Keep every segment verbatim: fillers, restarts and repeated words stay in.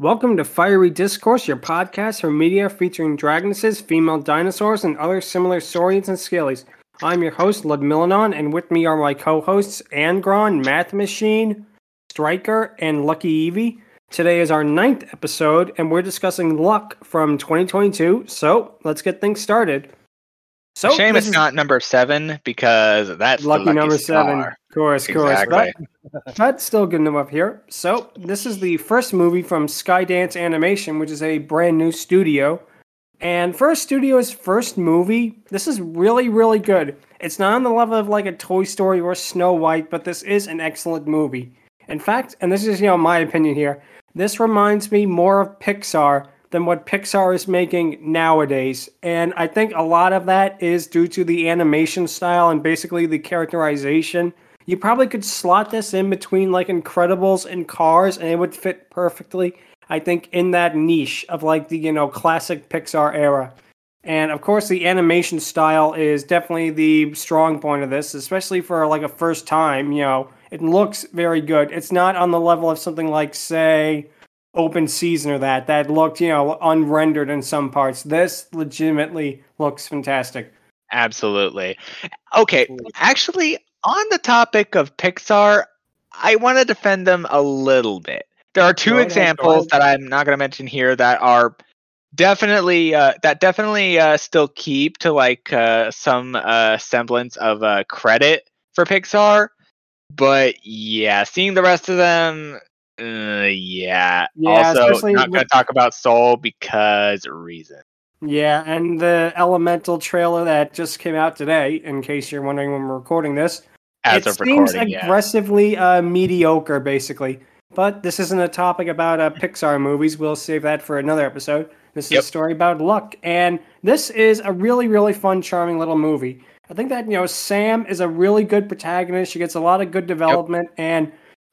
Welcome to Fiery Discourse, your podcast for media featuring dragonesses, female dinosaurs, and other similar saurians and scalies. I'm your host, Ludmillanon, and with me are my co-hosts, Angron, Math Machine, Stryker, and Lucky Eevee. Today is our ninth episode, and we're discussing Luck from twenty twenty-two, so let's get things started. So, shame it's is... not number seven, because that's Lucky, the lucky number star. seven. Of course, of exactly. course. But that's still good enough up here. So, this is the first movie from Skydance Animation, which is a brand new studio. And for a studio's first movie, this is really, really good. It's not on the level of like a Toy Story or Snow White, but this is an excellent movie. In fact, and this is, you know, my opinion here, this reminds me more of Pixar than what Pixar is making nowadays. And I think a lot of that is due to the animation style and basically the characterization. You probably could slot this in between like Incredibles and Cars, and it would fit perfectly, I think, in that niche of like the, you know, classic Pixar era. And of course, the animation style is definitely the strong point of this, especially for like a first time, you know, it looks very good. It's not on the level of something like, say, Open Season or that, that looked, you know, unrendered in some parts. This legitimately looks fantastic. Absolutely. Okay, actually, on the topic of Pixar, I want to defend them a little bit. There are two examples that I'm not going to mention here that are definitely, uh, that definitely uh, still keep to like uh, some uh, semblance of uh, credit for Pixar. But yeah, seeing the rest of them... Uh, yeah. yeah. Also, not going to talk about Soul because reason. Yeah, and the Elemental trailer that just came out today, in case you're wondering when we're recording this, As it of seems aggressively yeah. uh, mediocre, basically. But this isn't a topic about uh, Pixar movies. We'll save that for another episode. This is yep. a story about Luck, and this is a really, really fun, charming little movie. I think that, you know, Sam is a really good protagonist. She gets a lot of good development, yep. and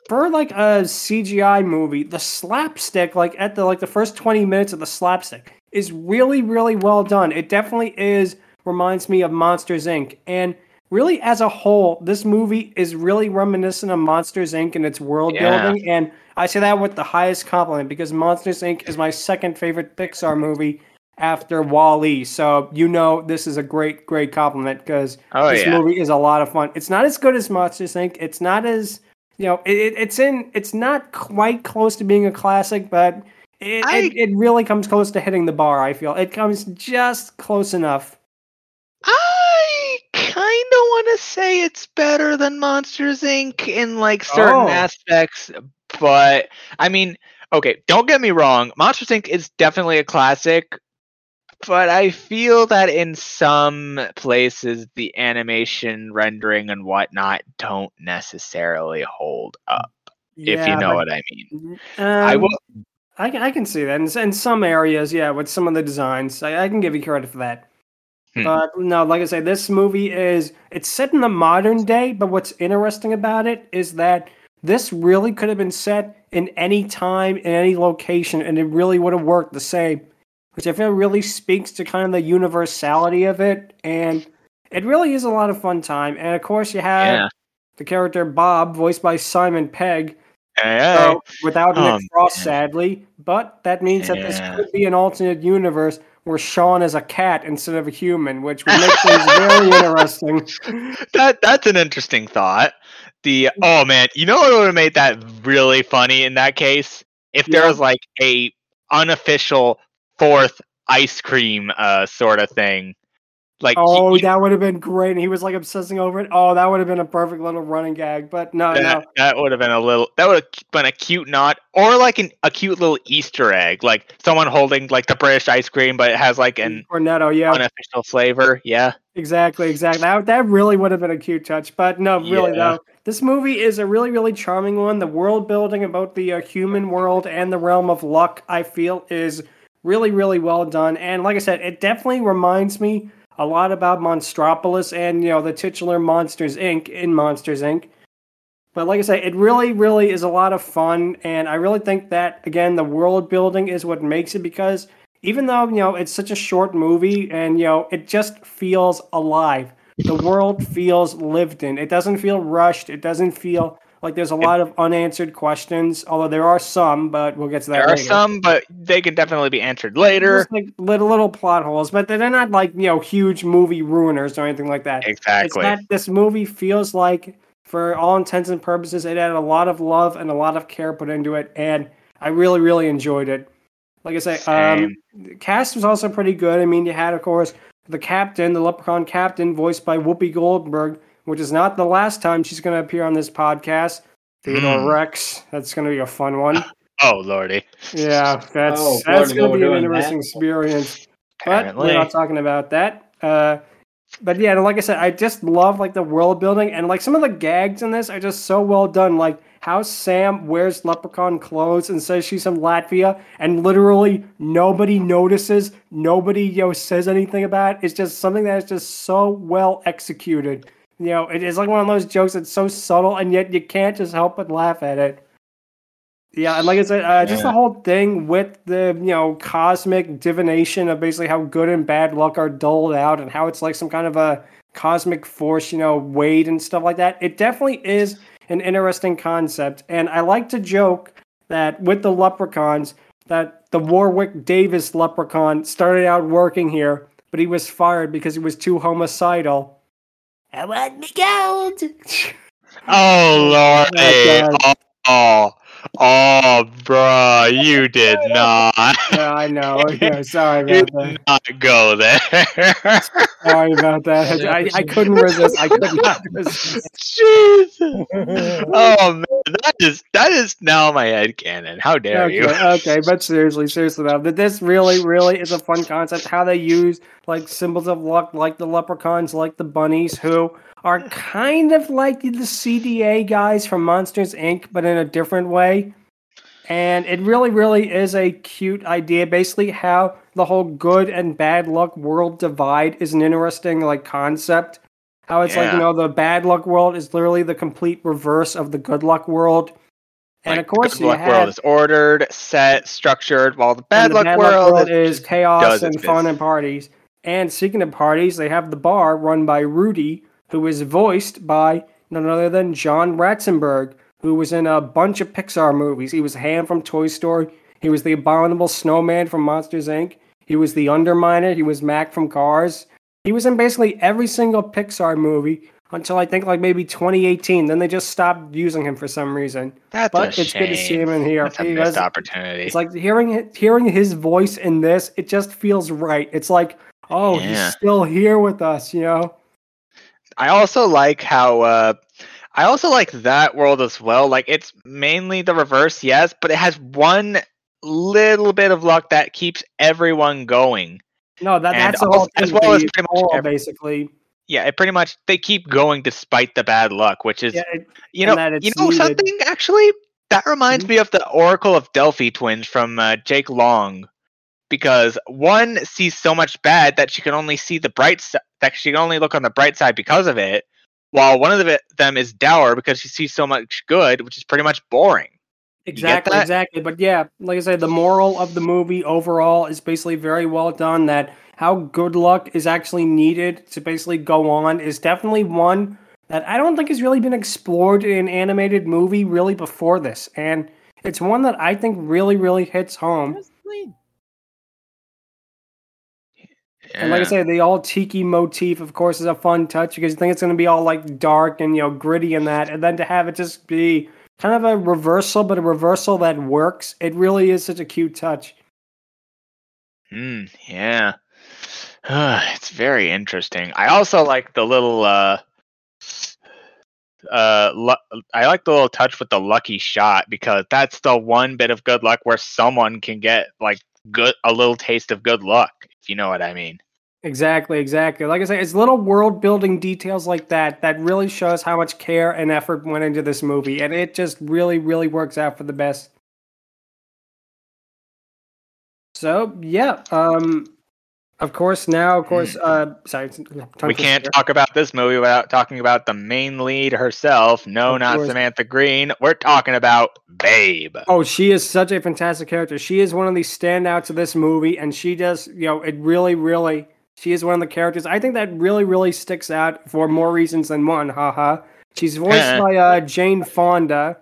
for like a C G I movie, the slapstick, like at the like the first twenty minutes of the slapstick, is really, really well done. It definitely is reminds me of Monsters, Incorporated. And really, as a whole, this movie is really reminiscent of Monsters, Incorporated and its world yeah. building. And I say that with the highest compliment because Monsters, Incorporated is my second favorite Pixar movie after Wall-E. So you know this is a great, great compliment because oh, this yeah. movie is a lot of fun. It's not as good as Monsters, Incorporated. It's not as You know, it, it's in. It's not quite close to being a classic, but it, I, it it really comes close to hitting the bar. I feel it comes just close enough. I kind of want to say it's better than Monsters, Incorporated in like certain oh. aspects, but I mean, okay, don't get me wrong. Monsters, Incorporated is definitely a classic, but I feel that in some places the animation, rendering, and whatnot don't necessarily hold up, yeah, if you know but, what I mean. Um, I will. I, I can see that. In, in some areas, yeah, with some of the designs, I, I can give you credit for that. Hmm. But no, like I say, this movie is, it's set in the modern day, but what's interesting about it is that this really could have been set in any time, in any location, and it really would have worked the same. Which I feel really speaks to kind of the universality of it. And it really is a lot of fun time. And, of course, you have yeah. the character Bob, voiced by Simon Pegg. Hey, so, hey. Without oh, Nick Frost, man. sadly. But that means yeah. that this could be an alternate universe where Shaun is a cat instead of a human, which would make things very interesting. That That's an interesting thought. The Oh, man. You know what would have made that really funny in that case? If there yeah. was, like, a unofficial... fourth ice cream uh sort of thing, like oh he, that would have been great, and he was like obsessing over it. Oh, that would have been a perfect little running gag. But no, that, no. that would have been a little that would have been a cute nod, or like an, a cute little Easter egg, like someone holding like the British ice cream, but it has like an Cornetto, yeah unofficial flavor. Yeah, exactly, exactly. That, that really would have been a cute touch. But no, really yeah. though, this movie is a really, really charming one. The world building about the uh, human world and the realm of Luck, I feel, is really, really well done. And like I said, it definitely reminds me a lot about Monstropolis and, you know, the titular Monsters, Incorporated in Monsters, Incorporated. But like I say, it really, really is a lot of fun. And I really think that, again, the world building is what makes it, because even though, you know, it's such a short movie and, you know, it just feels alive. The world feels lived in. It doesn't feel rushed. It doesn't feel like there's a lot of unanswered questions, although there are some, but we'll get to that later. There are some, but they could definitely be answered later. Just like little, little plot holes, but they're not like, you know, huge movie ruiners or anything like that. Exactly. It's not, this movie feels like, for all intents and purposes, it had a lot of love and a lot of care put into it, and I really, really enjoyed it. Like I say, um, the cast was also pretty good. I mean, you had, of course, the captain, the leprechaun captain, voiced by Whoopi Goldberg, which is not the last time she's going to appear on this podcast. Theodore mm. Rex, that's going to be a fun one. Oh, lordy. Yeah, that's, oh, that's going to be an interesting that. experience. Apparently. But we're not talking about that. Uh, But yeah, like I said, I just love like the world building, and like some of the gags in this are just so well done. Like how Sam wears leprechaun clothes and says she's from Latvia, and literally nobody notices, nobody you know says anything about it. It's just something that is just so well executed. You know, it is like one of those jokes that's so subtle, and yet you can't just help but laugh at it. Yeah, and like I said, uh, just yeah. the whole thing with the, you know, cosmic divination of basically how good and bad luck are doled out and how it's like some kind of a cosmic force, you know, weighed and stuff like that. It definitely is an interesting concept. And I like to joke that with the leprechauns, that the Warwick Davis leprechaun started out working here, but he was fired because he was too homicidal. I want me gold! Oh, Lord. Oh, oh. Oh, bro, you did not. Yeah, I know. Okay, sorry about you that. Did not go there. Sorry about that. I, I couldn't resist. I could not resist. Jeez. Oh man, that is that is now my headcanon. How dare okay, you? Okay, but seriously, seriously though, that this really, really is a fun concept. How they use like symbols of luck, like the leprechauns, like the bunnies, who are kind of like the C D A guys from Monsters, Incorporated, but in a different way. And it really, really is a cute idea. Basically, how the whole good and bad luck world divide is an interesting like concept. How it's yeah. like, you know, the bad luck world is literally the complete reverse of the good luck world. And like, of course, the good luck have, world is ordered, set, structured, while the bad, luck, the bad world luck world is chaos and fun and parties. And speaking of parties, they have the bar run by Rudy, who is voiced by none other than John Ratzenberg, who was in a bunch of Pixar movies. He was Ham from Toy Story. He was the Abominable Snowman from Monsters, Incorporated. He was the Underminer. He was Mac from Cars. He was in basically every single Pixar movie until I think like maybe twenty eighteen. Then they just stopped using him for some reason. That's but a it's shame. Good to see him in here. That's a missed has, opportunity. It's like hearing hearing his voice in this, it just feels right. It's like, oh, yeah. he's still here with us, you know? I also like how, uh, I also like that world as well. Like, it's mainly the reverse, yes, but it has one little bit of luck that keeps everyone going. No, that, that's the whole thing. As well as pretty much every, basically. Yeah, it pretty much, they keep going despite the bad luck, which is, yeah, it, you know, you know needed. something, actually? That reminds mm-hmm. me of the Oracle of Delphi twins from uh, Jake Long. Because one sees so much bad that she can only see the bright side, that she can only look on the bright side because of it, while one of the, them is dour because she sees so much good, which is pretty much boring. Exactly, exactly. But yeah, like I said, the moral of the movie overall is basically very well done, that how good luck is actually needed to basically go on is definitely one that I don't think has really been explored in an animated movie really before this. And it's one that I think really, really hits home. And like I say, the all tiki motif, of course, is a fun touch because you think it's going to be all like dark and, you know, gritty and that. And then to have it just be kind of a reversal, but a reversal that works. It really is such a cute touch. Mm, yeah. Uh, it's very interesting. I also like the little, uh, uh, lu- I like the little touch with the lucky shot, because that's the one bit of good luck where someone can get like good, a little taste of good luck, if you know what I mean. Exactly, exactly. Like I say, it's little world-building details like that that really shows how much care and effort went into this movie, and it just really, really works out for the best. So, yeah, um, Of course, now, of course, uh, sorry. We can't here. talk about this movie without talking about the main lead herself. No, of not course. Samantha Green. We're talking about Babe. Oh, she is such a fantastic character. She is one of the standouts of this movie, and she does, you know, it really, really, she is one of the characters. I think that really, really sticks out for more reasons than one, haha. She's voiced by uh, Jane Fonda,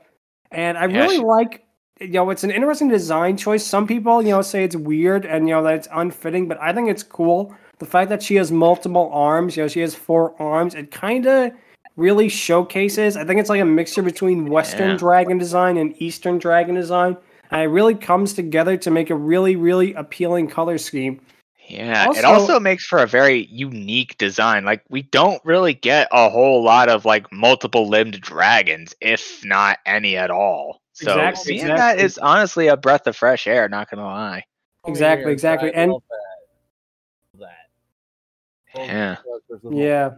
and I yeah, really she- like... You know, it's an interesting design choice. Some people, you know, say it's weird and, you know, that it's unfitting, but I think it's cool. The fact that she has multiple arms, you know, she has four arms, it kind of really showcases. I think it's like a mixture between Western yeah. dragon design and Eastern dragon design. And it really comes together to make a really, really appealing color scheme. Yeah, also, it also makes for a very unique design. Like, we don't really get a whole lot of, like, multiple-limbed dragons, if not any at all. So exactly, seeing exactly. that is honestly a breath of fresh air, not going to lie. Exactly, exactly. And that. that. Yeah. Yeah.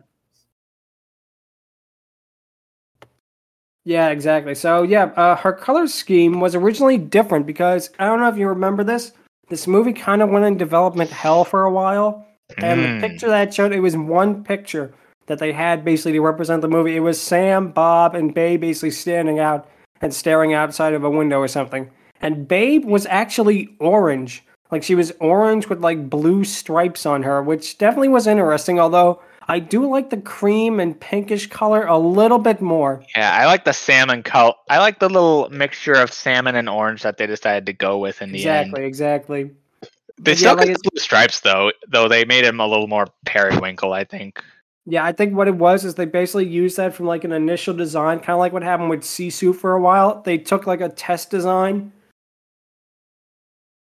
Yeah, exactly. So, yeah, uh, her color scheme was originally different because, I don't know if you remember this, this movie kind of went in development hell for a while. And mm. the picture that showed, it was one picture that they had basically to represent the movie. It was Sam, Bob, and Babe basically standing out and staring outside of a window or something. And Babe was actually orange. Like, she was orange with, like, blue stripes on her, which definitely was interesting, although I do like the cream and pinkish color a little bit more. Yeah, I like the salmon color. I like the little mixture of salmon and orange that they decided to go with in the exactly, end. Exactly, exactly. They but still yeah, got like the blue stripes, though, though they made him a little more periwinkle, I think. Yeah, I think what it was is they basically used that from like an initial design, kind of like what happened with Sisu for a while. They took like a test design,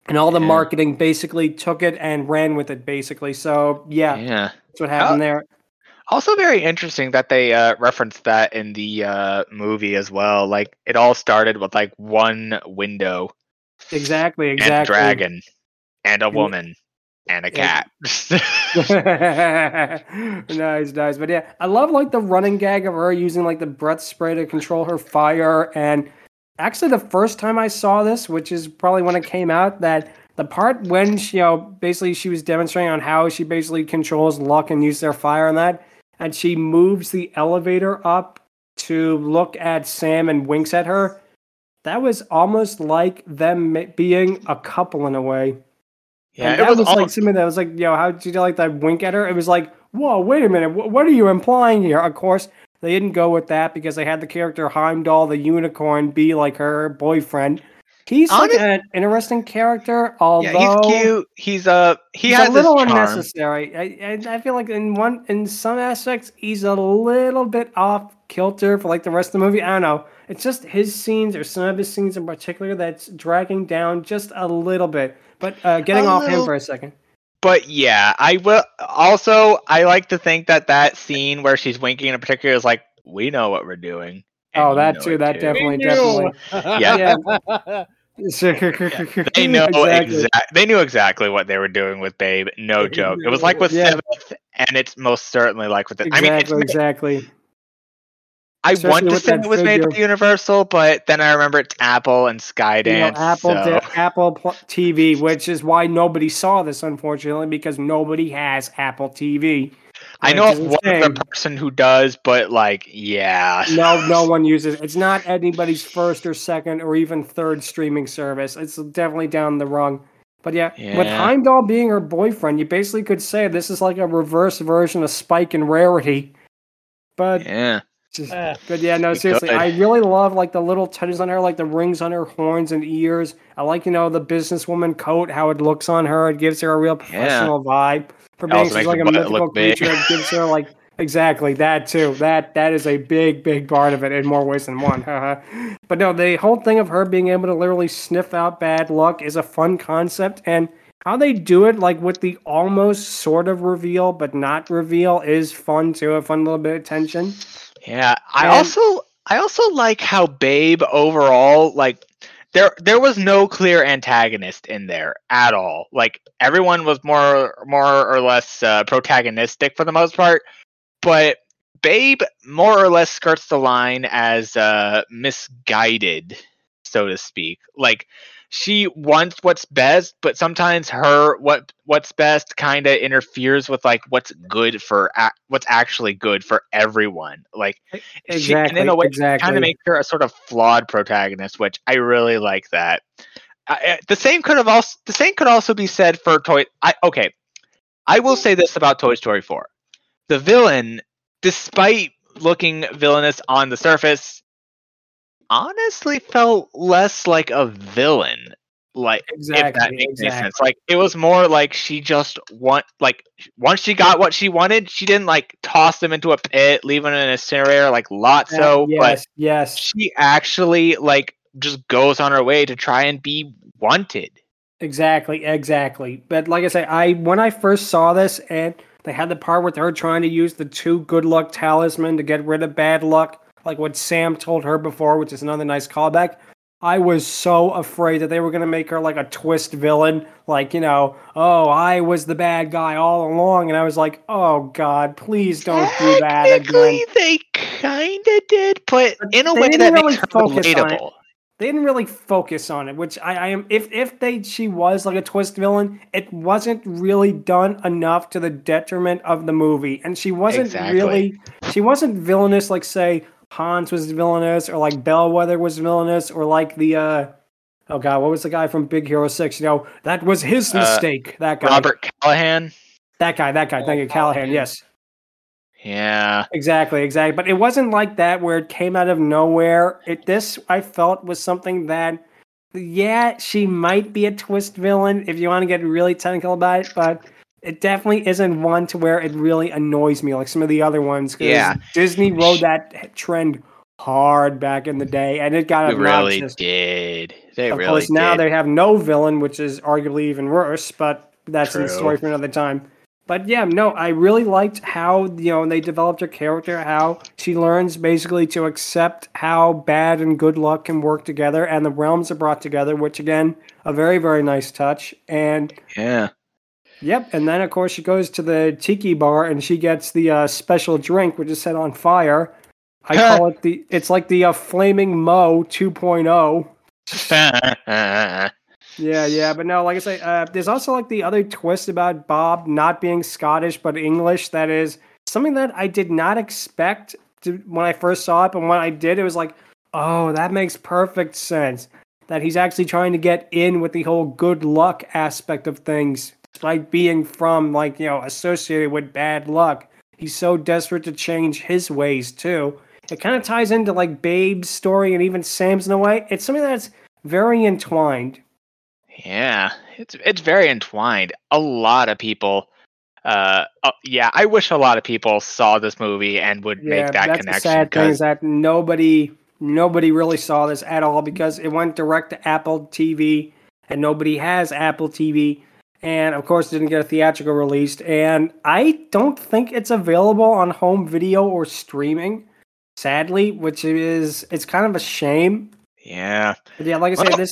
and all the yeah. marketing basically took it and ran with it, basically. So, yeah, yeah. that's what happened uh, there. Also very interesting that they uh, referenced that in the uh, movie as well. Like, it all started with like one window. Exactly, exactly. And a dragon, and a woman. And a cat. Nice, nice. But yeah, I love like the running gag of her using like the breath spray to control her fire. And actually the first time I saw this, which is probably when it came out, that the part when she, you know, basically she was demonstrating on how she basically controls Luck and uses their fire and that. And she moves the elevator up to look at Sam and winks at her. That was almost like them being a couple in a way. Yeah, and it was, was almost, like something that was like, you know, how did you do, like that wink at her? It was like, whoa, wait a minute, what, what are you implying here? Of course, they didn't go with that because they had the character Heimdall, the unicorn, be like her boyfriend. He's honest, like an interesting character, although yeah, he's cute. He's a he he's has a little unnecessary. I, I I feel like in one in some aspects he's a little bit off kilter for like the rest of the movie. I don't know. It's just his scenes or some of his scenes in particular that's dragging down just a little bit. But uh, getting a off little, him for a second. But yeah, I will. Also, I like to think that that scene where she's winking in particular is like, we know what we're doing. Oh, that too. That too. definitely, definitely. Yeah. yeah. yeah. They know exactly. Exa- they knew exactly what they were doing with Babe. No joke. It was like with yeah. Seventh, and it's most certainly like with it. Exactly, I mean, it's exactly. I Especially want to say it was figure. made with Universal, but then I remember it's Apple and Skydance. You know, Apple so. did Apple T V, which is why nobody saw this, unfortunately, because nobody has Apple T V. I know of one other person who does, but like, yeah. No, no one uses it. It's not anybody's first or second or even third streaming service. It's definitely down the rung. But yeah, yeah, with Heimdall being her boyfriend, you basically could say this is like a reverse version of Spike and Rarity. But yeah. Just, uh, but yeah, no, seriously, good. I really love like the little touches on her, like the rings on her horns and ears. I like, you know, the businesswoman coat, how it looks on her. It gives her a real professional yeah. vibe. For being she's like a mythical creature, it gives her like exactly that too. That that is a big, big part of it in more ways than one. But no, the whole thing of her being able to literally sniff out bad luck is a fun concept, and how they do it, like with the almost sort of reveal but not reveal, is fun too. A fun little bit of tension. Yeah, I also I also like how Babe overall, like there there was no clear antagonist in there at all. Like everyone was more more or less uh, protagonistic for the most part, but Babe more or less skirts the line as uh, misguided, so to speak. Like she wants what's best, but sometimes her what what's best kind of interferes with like what's good for a, what's actually good for everyone. Like, exactly, she, and in a way, exactly. kind of makes her a sort of flawed protagonist, which I really like that. I, the same could have also the same could also be said for Toy. I, okay, I will say this about Toy Story four: the villain, despite looking villainous on the surface, honestly felt less like a villain. Like, exactly, if that makes exactly. any sense. Like, it was more like she just want like once she got what she wanted, she didn't like toss them into a pit, leave them in an incinerator like Lotso. Uh, yes, but yes, she actually like just goes on her way to try and be wanted. Exactly, exactly. But like I said, I when I first saw this and they had the part with her trying to use the two good luck talisman to get rid of bad luck, like what Sam told her before, which is another nice callback. I was so afraid that they were going to make her like a twist villain. Like, you know, oh, I was the bad guy all along. And I was like, oh, God, please don't do that again. Technically, they kind of did, but in a way that makes her relatable. They didn't really focus on it, which I, I am. If if they she was like a twist villain, it wasn't really done enough to the detriment of the movie, and she wasn't exactly. really she wasn't villainous like say Hans was villainous, or like Bellwether was villainous, or like the uh, oh god, what was the guy from Big Hero Six? You know, that was his mistake. Uh, that guy, Robert Callahan. That guy, that guy. Thank you, Callahan. Yes. Yeah. Exactly, exactly. But it wasn't like that where it came out of nowhere. It this I felt was something that yeah, she might be a twist villain if you want to get really technical about it, but it definitely isn't one to where it really annoys me like some of the other ones, because yeah. Disney rode that trend hard back in the day and it got obnoxious. They really did. They of really course, did. Now they have no villain, which is arguably even worse, but that's True. The story for another time. But yeah, no, I really liked how, you know, they developed her character, how she learns basically to accept how bad and good luck can work together, and the realms are brought together, which again, a very, very nice touch. And yeah. Yep, and then of course she goes to the tiki bar and she gets the uh, special drink, which is set on fire. I call it the, it's like the uh, Flaming Mo two point oh. Yeah, yeah, but no, like I say, uh, there's also like the other twist about Bob not being Scottish but English. That is something that I did not expect to, when I first saw it, but when I did, it was like, oh, that makes perfect sense. That he's actually trying to get in with the whole good luck aspect of things, like being from, like, you know, associated with bad luck. He's so desperate to change his ways too. It kind of ties into like Babe's story and even Sam's in a way. It's something that's very entwined. Yeah, it's it's very entwined. A lot of people, uh, uh, yeah, I wish a lot of people saw this movie and would yeah, make that that's connection. The sad thing is that nobody, nobody really saw this at all because it went direct to Apple T V, and nobody has Apple T V, and of course didn't get a theatrical release. And I don't think it's available on home video or streaming, sadly, which is it's kind of a shame. Yeah. But yeah, like I said, well, this.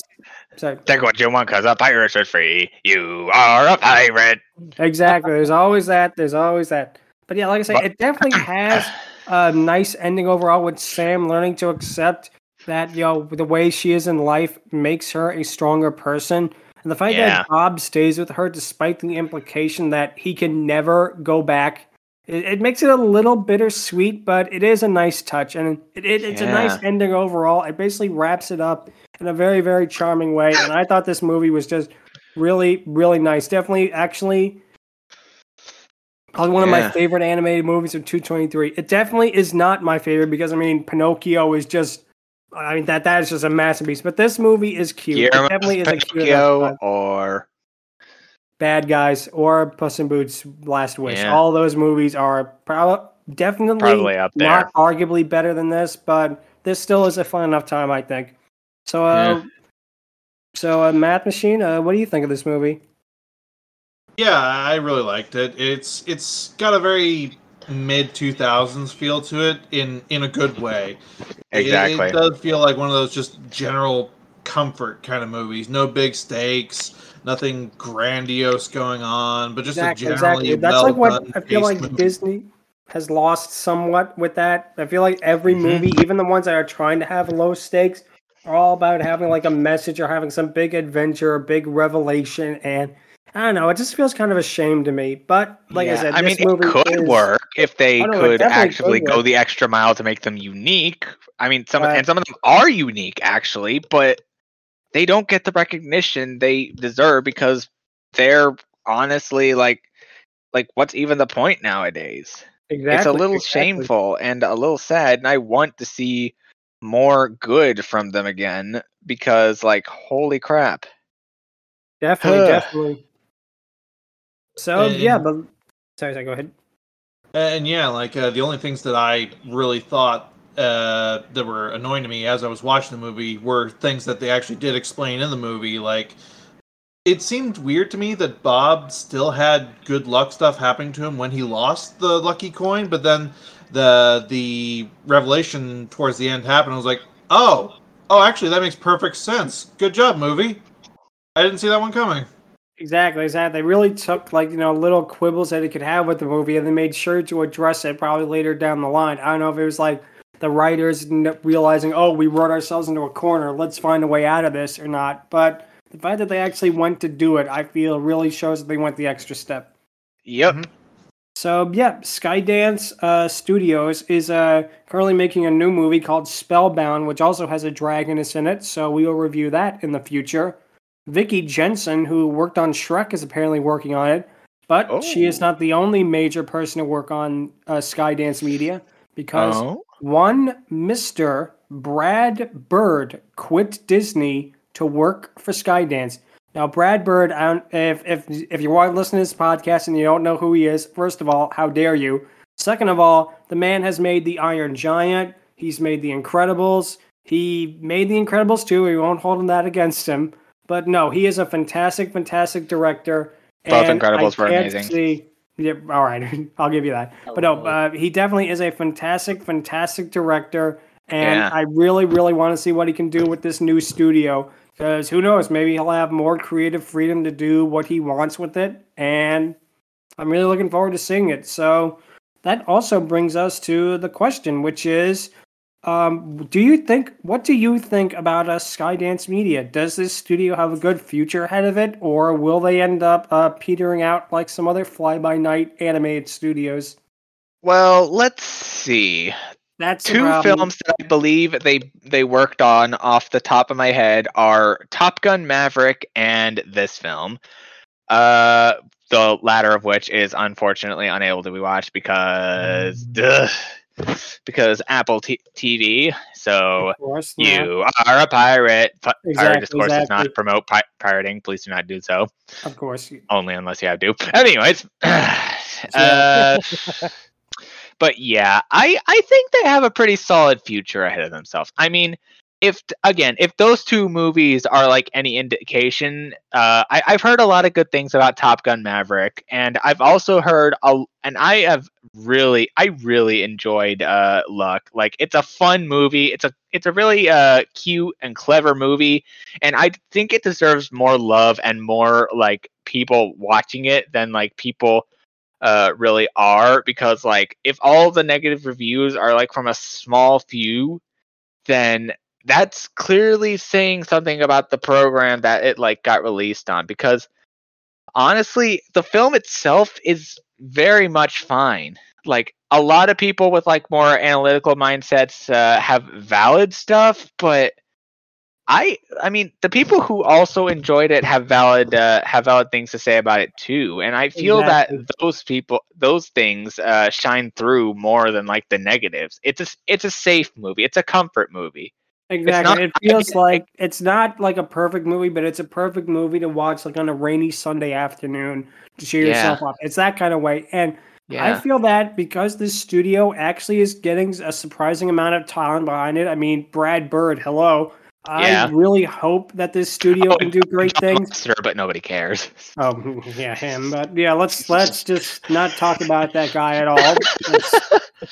Sorry. Take what you want, because a pirate is free. You are a pirate. Exactly. There's always that. There's always that. But yeah, like I said, it definitely has a nice ending overall with Sam learning to accept that, you know, the way she is in life makes her a stronger person. And the fact yeah. that Bob stays with her despite the implication that he can never go back, it, it makes it a little bittersweet, but it is a nice touch. And it, it, it's yeah. a nice ending overall. It basically wraps it up in a very, very charming way. And I thought this movie was just really, really nice. Definitely, actually, probably one yeah. of my favorite animated movies of two twenty-three. It definitely is not my favorite because, I mean, Pinocchio is just, I mean, that that is just a masterpiece. But this movie is cute. Yeah, it definitely is Pinocchio a cute or Bad Guys or Puss in Boots Last Wish. Yeah. All those movies are pro- definitely probably up there. Not arguably better than this, but this still is a fun enough time, I think. So, uh, yeah. so uh, Math Machine, uh, what do you think of this movie? Yeah, I really liked it. It's it's got a very mid two thousands feel to it in, in a good way. Exactly. It, it does feel like one of those just general comfort kind of movies. No big stakes, nothing grandiose going on, but just exactly, a generally exactly. That's like what I feel like movie. Disney has lost somewhat with that. I feel like every mm-hmm. movie, even the ones that are trying to have low stakes, all about having like a message or having some big adventure, a big revelation, and I don't know. It just feels kind of a shame to me. But like yeah, I said, I this mean, movie it could is, work if they know, could actually could go the extra mile to make them unique. I mean, some uh, and some of them are unique actually, but they don't get the recognition they deserve because they're honestly like, like what's even the point nowadays? Exactly. It's a little exactly. shameful and a little sad, and I want to see more good from them again because, like, holy crap! Definitely, uh, definitely. So and, yeah, but sorry, sorry, go ahead. And yeah, like uh, the only things that I really thought uh, that were annoying to me as I was watching the movie were things that they actually did explain in the movie, like. It seemed weird to me that Bob still had good luck stuff happening to him when he lost the lucky coin, but then the the revelation towards the end happened. I was like, oh, oh, actually, that makes perfect sense. Good job, movie. I didn't see that one coming. Exactly, exactly. They really took, like, you know, little quibbles that it could have with the movie, and they made sure to address it probably later down the line. I don't know if it was, like, the writers realizing, oh, we wrote ourselves into a corner. Let's find a way out of this or not, but... the fact that they actually went to do it, I feel, really shows that they went the extra step. Yep. So, yeah, Skydance uh, Studios is uh, currently making a new movie called Spellbound, which also has a dragoness in it, so we will review that in the future. Vicky Jensen, who worked on Shrek, is apparently working on it, but oh. she is not the only major person to work on uh, Skydance Media, because oh. one Mister Brad Bird quit Disney to work for Skydance. Now, Brad Bird, I don't, if if if you want to listen to this podcast and you don't know who he is, first of all, how dare you? Second of all, the man has made The Iron Giant. He's made The Incredibles. He made The Incredibles too. We won't hold him that against him. But no, he is a fantastic, fantastic director. Both and Incredibles I were amazing. See, yeah, all right, I'll give you that. Oh, but no, uh, he definitely is a fantastic, fantastic director. And yeah. I really, really want to see what he can do with this new studio. Because who knows, maybe he'll have more creative freedom to do what he wants with it. And I'm really looking forward to seeing it. So that also brings us to the question, which is, um, do you think, what do you think about uh, Skydance Media? Does this studio have a good future ahead of it? Or will they end up uh, petering out like some other fly-by-night animated studios? Well, let's see. That's two films that I believe they they worked on off the top of my head are Top Gun: Maverick and this film. Uh, the latter of which is unfortunately unable to be watched because mm. ugh, because Apple t- TV. So you are a pirate. P- exactly, pirate discourse exactly. does not promote pi- pirating. Please do not do so. Of course, only unless you have to. Anyways. uh, But yeah, I, I think they have a pretty solid future ahead of themselves. I mean, if again, if those two movies are like any indication, uh, I, I've heard a lot of good things about Top Gun Maverick, and I've also heard, a, and I have really, I really enjoyed uh, Luck. Like, it's a fun movie. It's a, it's a really uh, cute and clever movie, and I think it deserves more love and more like people watching it than like people. Uh, really are, because like if all the negative reviews are like from a small few, then that's clearly saying something about the program that it like got released on, because honestly the film itself is very much fine. Like a lot of people with like more analytical mindsets uh, have valid stuff, but I I mean the people who also enjoyed it have valid uh, have valid things to say about it too, and I feel exactly. that those people those things uh, shine through more than like the negatives. It's a it's a safe movie. It's a comfort movie. Exactly. Not, it feels I mean, like it's not like a perfect movie, but it's a perfect movie to watch like on a rainy Sunday afternoon to cheer yeah. yourself up. It's that kind of way, and yeah. I feel that because this studio actually is getting a surprising amount of talent behind it. I mean, Brad Bird, hello. I yeah. really hope that this studio oh, can do great John things. Lester, but nobody cares. Oh, yeah, him. But yeah, let's let's just not talk about that guy at all.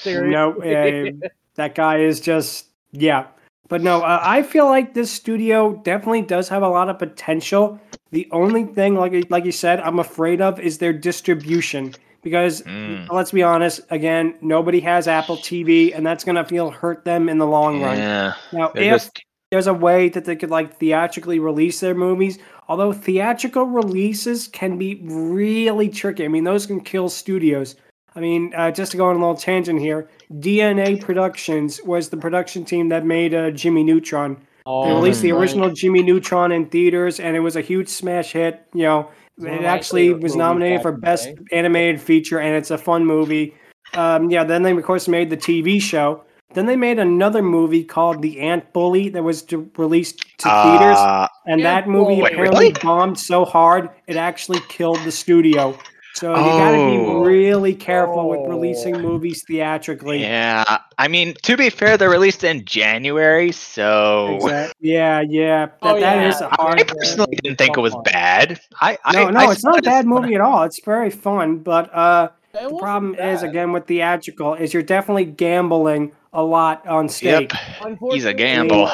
You no, know, uh, that guy is just yeah. But no, uh, I feel like this studio definitely does have a lot of potential. The only thing, like like you said, I'm afraid of is their distribution, because mm. let's be honest, again, nobody has Apple T V, and that's gonna feel hurt them in the long run. Yeah, now if just... there's a way that they could like theatrically release their movies. Although theatrical releases can be really tricky. I mean, those can kill studios. I mean, uh, just to go on a little tangent here, D N A Productions was the production team that made uh, Jimmy Neutron. Oh, they released the right. original Jimmy Neutron in theaters, and it was a huge smash hit. You know, it actually was nominated for Best Animated Feature, and it's a fun movie. Um, yeah, then they, of course, made the T V show. Then they made another movie called The Ant Bully that was to, released to theaters, uh, and that movie wait, apparently really? bombed so hard it actually killed the studio. So you oh. gotta be really careful oh. with releasing movies theatrically. Yeah, I mean, to be fair, they're released in January, so exactly. yeah, yeah, that, oh, that yeah. is. Hard I personally didn't think it was bad. I, no, I, no, I it's not a bad movie fun. at all. It's very fun, but uh, the problem bad. is again with theatrical is you're definitely gambling a lot on stake. Yep, he's a gamble.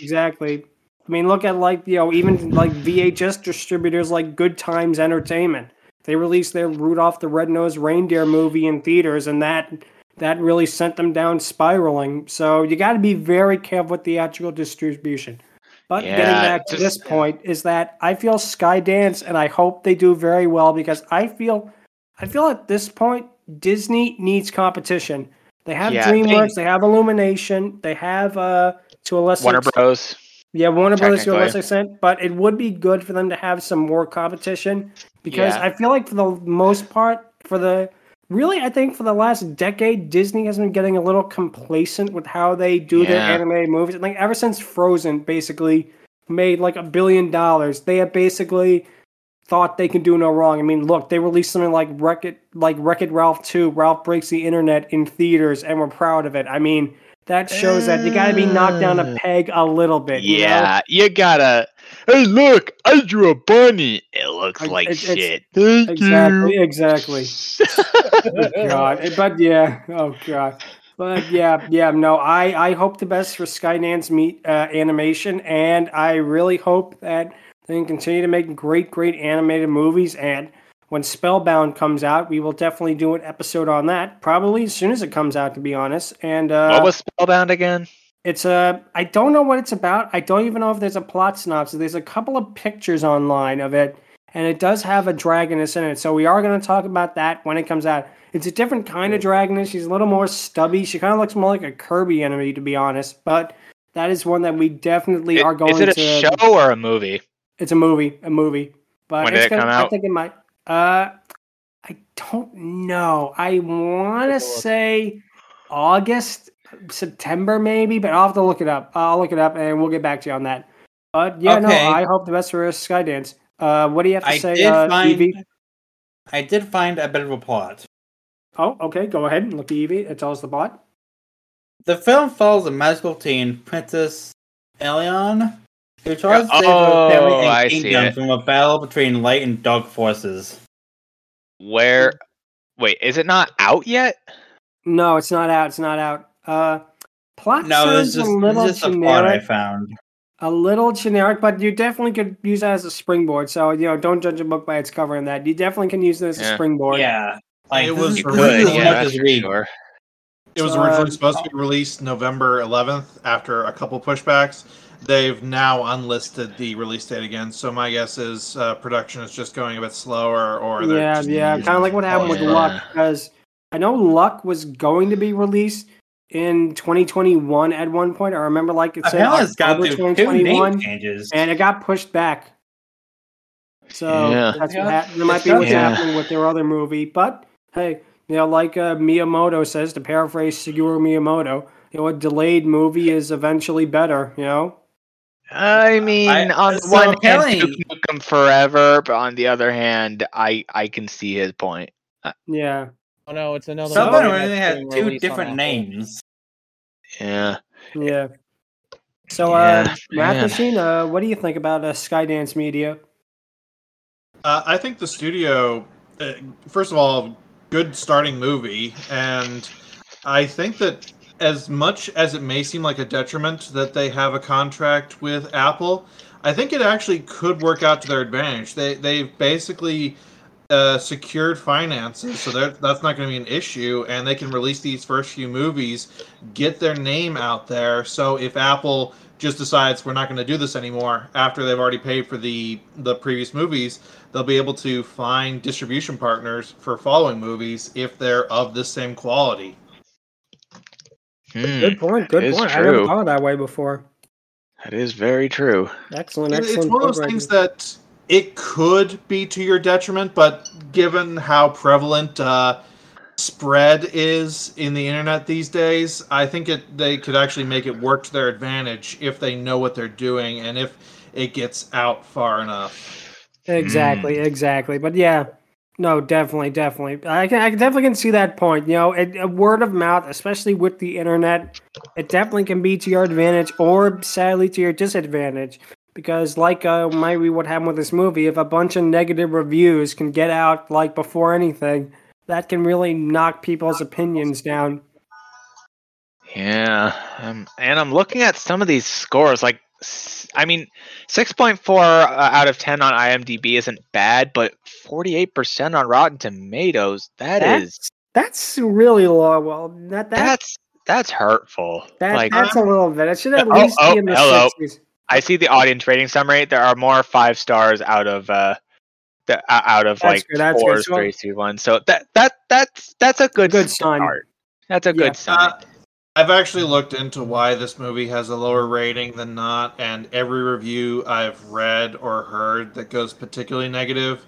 Exactly. I mean, look at like you know even like V H S distributors like Good Times Entertainment. They released their Rudolph the Red-Nosed Reindeer movie in theaters, and that that really sent them down spiraling. So you got to be very careful with theatrical distribution. But yeah, getting back to just, this point is that I feel Skydance, and I hope they do very well because I feel I feel at this point Disney needs competition. They have yeah, DreamWorks, they, they have Illumination, they have uh, to a lesser Warner extent, Bros. Yeah, Warner Brothers to a lesser extent, but it would be good for them to have some more competition because yeah. I feel like for the most part, for the really, I think for the last decade, Disney has been getting a little complacent with how they do yeah. their animated movies. Like ever since Frozen basically made like a billion dollars, they have basically thought they can do no wrong. I mean, look, they released something like Wreck-It, like Wreck-It Ralph two, Ralph Breaks the Internet in theaters, and we're proud of it. I mean. That shows that you gotta be knocked down a peg a little bit. You yeah, know? you gotta. Hey, look! I drew a bunny. It looks I, like it, shit. Thank exactly, you. exactly. oh, God, but yeah. Oh God, but yeah, yeah. No, I, I hope the best for Skydance meet uh, animation, and I really hope that they can continue to make great, great animated movies. And when Spellbound comes out, we will definitely do an episode on that, probably as soon as it comes out, to be honest. And uh, what was Spellbound again? It's a I don't know what it's about. I don't even know if there's a plot synopsis. There's a couple of pictures online of it, and it does have a dragoness in it. So we are going to talk about that when it comes out. It's a different kind of dragoness. She's a little more stubby. She kind of looks more like a Kirby enemy, to be honest. But that is one that we definitely it, are going to. Is it a to, show or a movie? It's a movie. A movie. But when did it's it gonna, come out? I think it might. Uh, I don't know. I want to say August, September maybe, but I'll have to look it up. I'll look it up and we'll get back to you on that. But yeah, okay. no, I hope the best for Skydance. Uh, what do you have to I say, did uh, find, Eevee? I did find a bit of a plot. Oh, okay. Go ahead and look at Eevee and tell us the plot. The film follows a magical teen, Princess Elion, who tries to save her family and kingdom from a battle between light and dark forces. Where? Wait, is it not out yet? No, it's not out. It's not out. Uh, plot no, it's just, a little it's just generic. A plot I found. A little generic, but you definitely could use that as a springboard. So you know, don't judge a book by its cover. In that, you definitely can use it as yeah. a springboard. Yeah, like it was good. Yeah, that's sure. It was originally uh, supposed to be released November eleventh. After a couple pushbacks, they've now unlisted the release date again, so my guess is uh, production is just going a bit slower. Or yeah, yeah, kind of like what happened with yeah. Luck, because I know Luck was going to be released in twenty twenty-one at one point. I remember like it said October twenty twenty-one, and it got pushed back. So yeah. that's yeah. what happened. It might be what's yeah. happening with their other movie, but hey, you know, like uh, Miyamoto says, to paraphrase Shigeru Miyamoto, you know, a delayed movie is eventually better. You know. I mean, I, on so one apparently, hand, you took him forever, but on the other hand, I, I can see his point. Yeah. Oh, no, it's another Someone really had two different names. Yeah. Yeah. So, yeah, uh, Math Machine, uh, what do you think about uh, Skydance Media? Uh, I think the studio, uh, first of all, good starting movie, and I think that as much as it may seem like a detriment that they have a contract with Apple, I think it actually could work out to their advantage. They, they've basically uh, secured finances, so that's not going to be an issue, and they can release these first few movies, get their name out there, so if Apple just decides we're not going to do this anymore after they've already paid for the the previous movies, they'll be able to find distribution partners for following movies if they're of the same quality. Hmm. Good point. Good point. True. I haven't thought of that way before. That is very true. Excellent. Excellent. It's one of those things that it could be to your detriment, but given how prevalent uh, spread is in the internet these days, I think it they could actually make it work to their advantage if they know what they're doing and if it gets out far enough. Exactly. Mm. Exactly. But yeah. No, definitely, definitely. I can, I definitely can see that point. You know, a, a word of mouth, especially with the internet, it definitely can be to your advantage or sadly to your disadvantage. Because, like, uh, maybe what happened with this movie, if a bunch of negative reviews can get out, like, before anything, that can really knock people's opinions down. Yeah, um, and I'm looking at some of these scores, like, I mean, six point four uh, out of ten on IMDb isn't bad, but forty-eight percent on Rotten Tomatoes, that that's, is... That's really low. Well, that, that, that's that's hurtful. That, like, that's um, a little bit. It should at least oh, oh, be in the hello. sixties. I see the audience rating summary. There are more five stars out of... Uh, the, uh, out of, that's like, good, fours, good. three, two, one. So that, that, that's, that's a good, good start. Sign. That's a good yeah. sign. Uh, I've actually looked into why this movie has a lower rating than not, and every review I've read or heard that goes particularly negative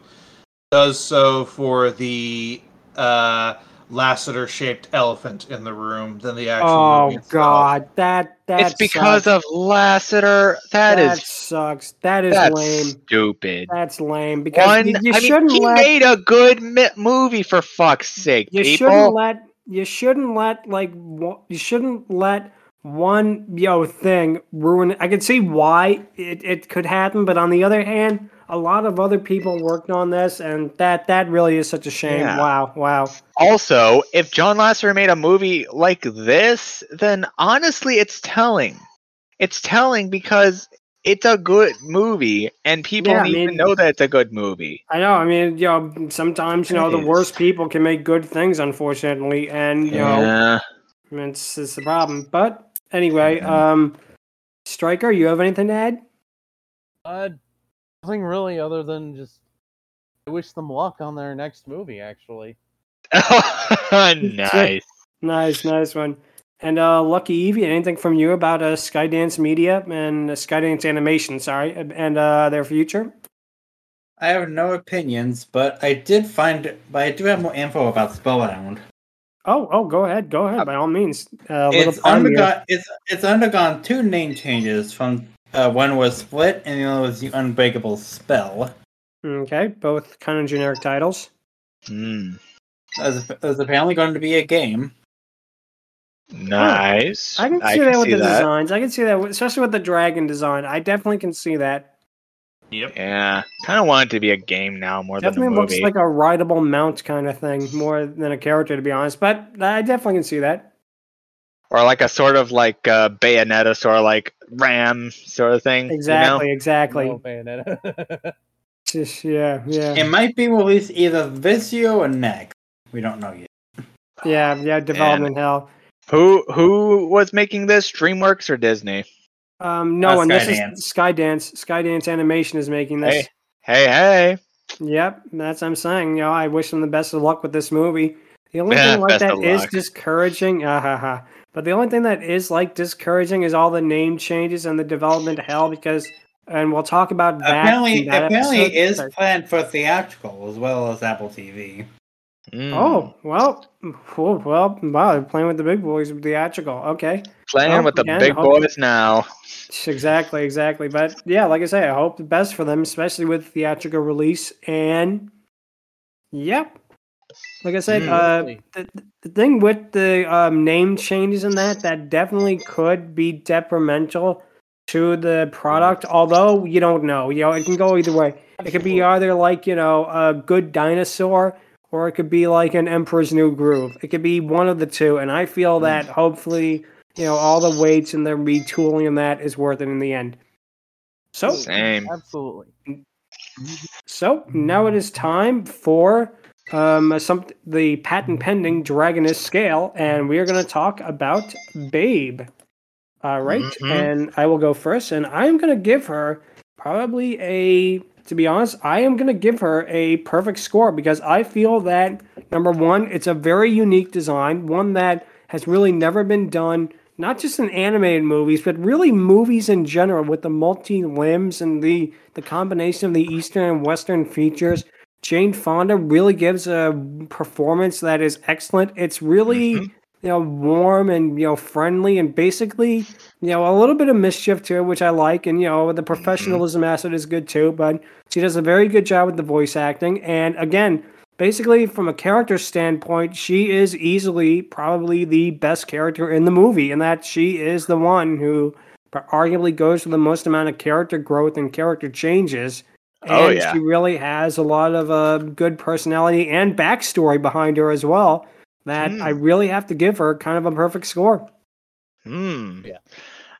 does so for the uh, Lassiter-shaped elephant in the room than the actual oh, movie. Oh, God. That, that It's sucks. because of Lassiter. That, that is... sucks. That is that's lame. stupid. That's lame. Because One, you, you I shouldn't mean, he let... made a good mi- movie, for fuck's sake, you people. shouldn't let... You shouldn't let like you shouldn't let one yo thing ruin it. I can see why it, it could happen, but on the other hand, a lot of other people worked on this, and that, that really is such a shame. Yeah. Wow, wow. Also, if John Lasseter made a movie like this, then honestly, it's telling. It's telling because it's a good movie, and people yeah, need I mean, to know that it's a good movie. I know. I mean, you know, sometimes, you know, the worst people can make good things, unfortunately, and, you yeah. know, it's, it's the problem. But anyway, um, Stryker, you have anything to add? Uh, nothing really other than just I wish them luck on their next movie, actually. Nice. Nice, nice one. And uh, Lucky Eevee, anything from you about uh, Skydance Media and uh, Skydance Animation, sorry, and uh, their future? I have no opinions, but I did find, but I do have more info about Spellbound. Oh, oh, go ahead, go ahead, by all means. Uh, it's, undergone, it's, it's undergone two name changes. From uh, one was Split, and the other was The Unbreakable Spell. Okay, both kind of generic titles. Hmm. There's, there's apparently going to be a game. Nice. I can see I that can with see the that. designs. I can see that, especially with the dragon design. I definitely can see that. Yep. Yeah. Kind of want it to be a game now more definitely than a movie. Definitely looks like a rideable mount kind of thing, more than a character, to be honest. But I definitely can see that. Or like a sort of like uh, Bayonetta, sort of like Ram sort of thing. Exactly. You know? Exactly. No, Bayonetta. Just, yeah. Yeah. It might be released either this year or next. We don't know yet. Yeah. Yeah. Development Man. hell. Who who was making this? DreamWorks or Disney? Um, no uh, one. Skydance. This is Skydance. Skydance Animation is making this. Hey, hey, hey. Yep, that's what I'm saying. You know, I wish them the best of luck with this movie. The only yeah, thing like that is luck. discouraging. Uh, ha, ha. But the only thing that is like discouraging is all the name changes and the development hell. Because, and we'll talk about that. Apparently, that apparently episode. is Sorry. planned for theatrical as well as Apple T V. Mm. Oh, well, cool. Well, wow, playing with the big boys with theatrical. Okay. Playing well, with the again, big boys now. Exactly, exactly. But yeah, like I say, I hope the best for them, especially with theatrical release. And, yep. Yeah, like I said, mm. uh, the, the thing with the um, name changes and that, that definitely could be detrimental to the product, although you don't know. You know, it can go either way. It could be either like, you know, a good dinosaur, or it could be like an Emperor's New Groove. It could be one of the two, and I feel that hopefully, you know, all the weights and the retooling and that is worth it in the end. So, Same. absolutely. So now it is time for um, some the patent pending Dragonist scale, and we are going to talk about Babe. All right, mm-hmm. And I will go first, and I'm going to give her probably a, to be honest, I am going to give her a perfect score because I feel that, number one, it's a very unique design, one that has really never been done, not just in animated movies, but really movies in general with the multi-limbs and the, the combination of the Eastern and Western features. Jane Fonda really gives a performance that is excellent. It's really... Mm-hmm. You know, warm and, you know, friendly and basically, you know, a little bit of mischief to it, which I like. And, you know, the professionalism aspect is good too, but she does a very good job with the voice acting. And again, basically from a character standpoint, she is easily probably the best character in the movie, and that she is the one who arguably goes through the most amount of character growth and character changes. And oh, yeah. She really has a lot of uh, good personality and backstory behind her as well. That mm. I really have to give her kind of a perfect score. Hmm. Yeah.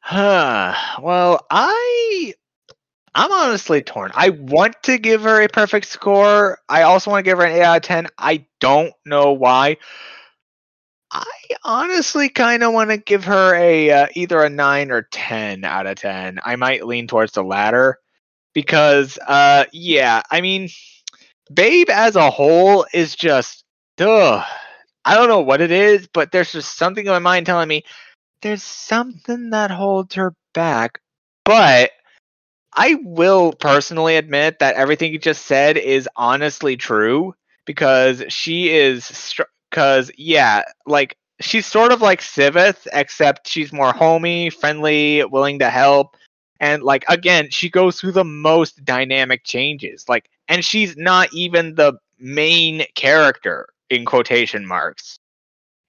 Huh. Well, I, I'm honestly torn. I want to give her a perfect score. I also want to give her an eight out of ten. I don't know why. I honestly kind of want to give her a uh, either a nine or ten out of ten. I might lean towards the latter because, uh, yeah, I mean, Babe as a whole is just, duh. I don't know what it is, but there's just something in my mind telling me there's something that holds her back. But I will personally admit that everything you just said is honestly true because she is, because str- yeah, like she's sort of like Siveth, except she's more homey, friendly, willing to help. And like, again, she goes through the most dynamic changes, like, and she's not even the main character. In quotation marks.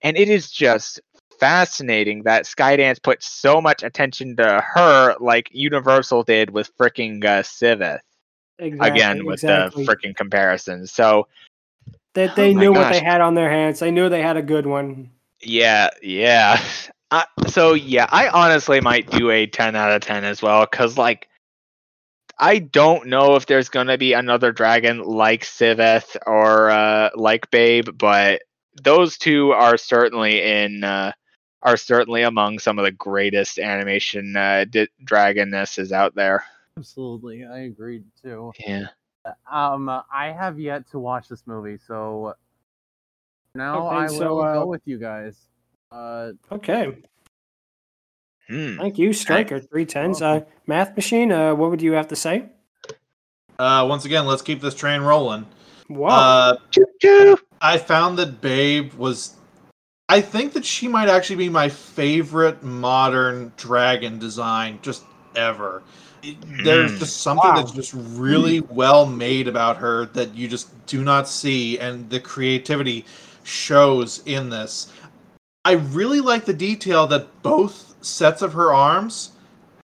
And it is just fascinating that Skydance put so much attention to her like Universal did with freaking uh, Siveth. Exactly, Again, with exactly. the freaking comparison. So that they oh knew what they had on their hands. They knew they had a good one. Yeah, yeah. Uh, so yeah, I honestly might do a ten out of ten as well because like I don't know if there's going to be another dragon like Siveth or uh, like Babe, but those two are certainly in uh, are certainly among some of the greatest animation uh, di- dragonesses out there. Absolutely, I agree too. Yeah. Um, I have yet to watch this movie, so now okay, I will so, uh... go with you guys. Uh, okay. Hmm. Thank you, Stryker. Three tens. Uh, Math Machine. Uh, what would you have to say? Uh, once again, let's keep this train rolling. Whoa! Uh, I found that Babe was. I think that she might actually be my favorite modern dragon design just ever. It, mm. There's just something wow. that's just really mm. well made about her that you just do not see, and the creativity shows in this. I really like the detail that both sets of her arms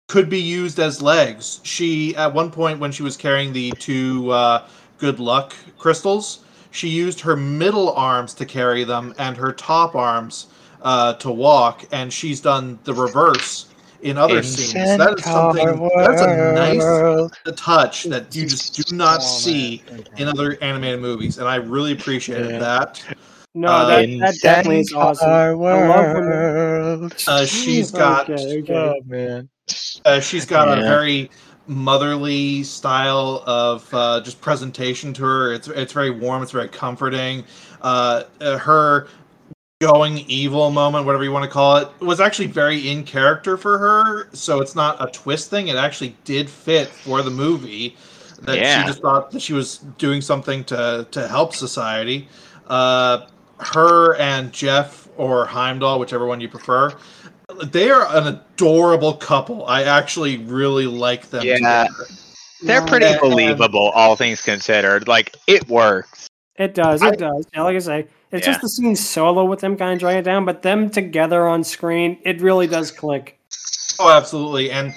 could be used as legs. She, at one point when she was carrying the two uh, good luck crystals, she used her middle arms to carry them and her top arms uh, to walk, and she's done the reverse in other in scenes. That is something, world. that's a nice touch that you just do not oh, see in other animated movies, and I really appreciated yeah. that. No, that, um, that definitely is awesome. I love her. Uh, she's got, okay, okay. Oh, man. Uh, she's got yeah. a very motherly style of uh, just presentation to her. It's it's very warm. It's very comforting. Uh, her going evil moment, whatever you want to call it, was actually very in character for her. So it's not a twist thing. It actually did fit for the movie. That yeah. she just thought that she was doing something to to help society. Uh, Her and Jeff, or Heimdall, whichever one you prefer, they are an adorable couple. I actually really like them. Yeah, together. They're pretty and, believable, all things considered. Like, it works. It does, it I, does. Now, like I say, it's yeah. just the scene solo with them kind of drawing it down, but them together on screen, it really does click. Oh, absolutely. And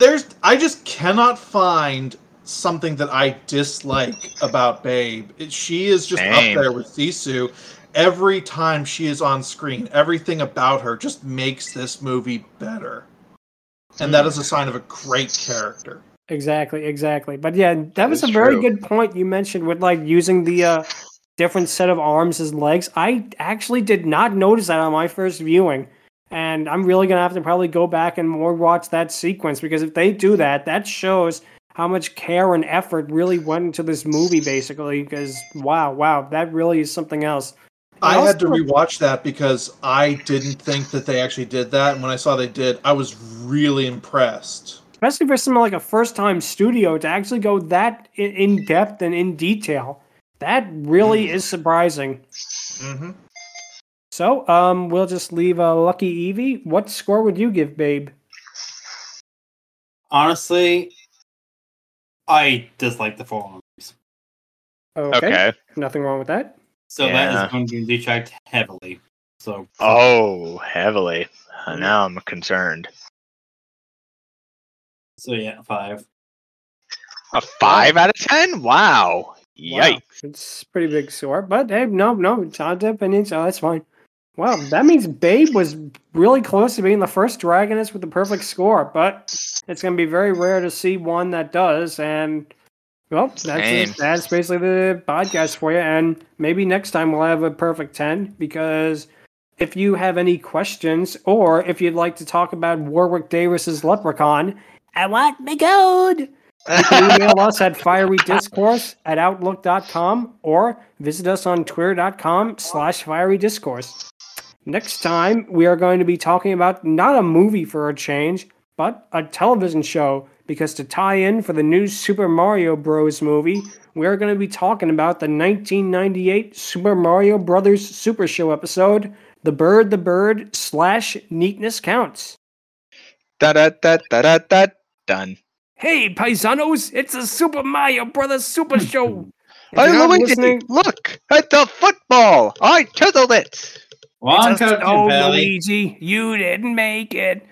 there's, I just cannot find something that I dislike about Babe. It, she is just Same. up there with Sisu. Every time she is on screen, everything about her just makes this movie better. And that is a sign of a great character. Exactly, exactly. But yeah, that, that was a very true. good point you mentioned with like using the uh, different set of arms as legs. I actually did not notice that on my first viewing. And I'm really going to have to probably go back and more watch that sequence, because if they do that, that shows how much care and effort really went into this movie, basically, because wow, wow, that really is something else. I had to rewatch that because I didn't think that they actually did that. And when I saw they did, I was really impressed. Especially for something like a first-time studio to actually go that in-depth and in detail. That really mm-hmm. is surprising. Mm-hmm. So, um, we'll just leave uh, Lucky Eevee. What score would you give, Babe? Honestly, I dislike the four movies. Okay. okay. Nothing wrong with that. So yeah. that is going to be detract heavily. So oh, heavily. Now I'm concerned. So yeah, five. A five out of ten? Wow. Yikes. Wow. It's a pretty big score, but hey, no, no, it's not the opinion, so that's fine. Wow, that means Babe was really close to being the first Dragonist with the perfect score, but it's going to be very rare to see one that does, and well, that's it. That's basically the podcast for you, and maybe next time we'll have a perfect ten, because if you have any questions, or if you'd like to talk about Warwick Davis's Leprechaun, I want the gold! You can email us at fierydiscourse at outlook dot com or visit us on twitter dot com slash fierydiscourse. Next time, we are going to be talking about not a movie for a change, but a television show, because to tie in for the new Super Mario Bros. Movie, we are going to be talking about the nineteen ninety-eight Super Mario Brothers Super Show episode, The Bird, the Bird, slash Neatness Counts. Da-da-da-da-da-da, done. Hey, paisanos, it's a Super Mario Brothers Super Show. I listening, look at the football. I chiseled it. Well, oh, Luigi, you didn't make it.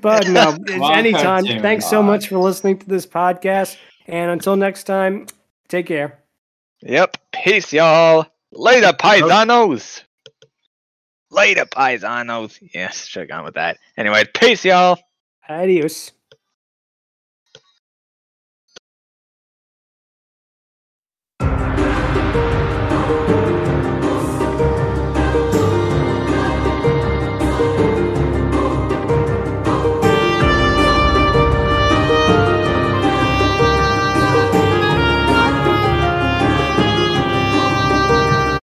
But no, anytime. Thanks so much for listening to this podcast. And until next time, take care. Yep. Peace, y'all. Later, paisanos. Later, paisanos. Yes, should have gone with that. Anyway, peace, y'all. Adios.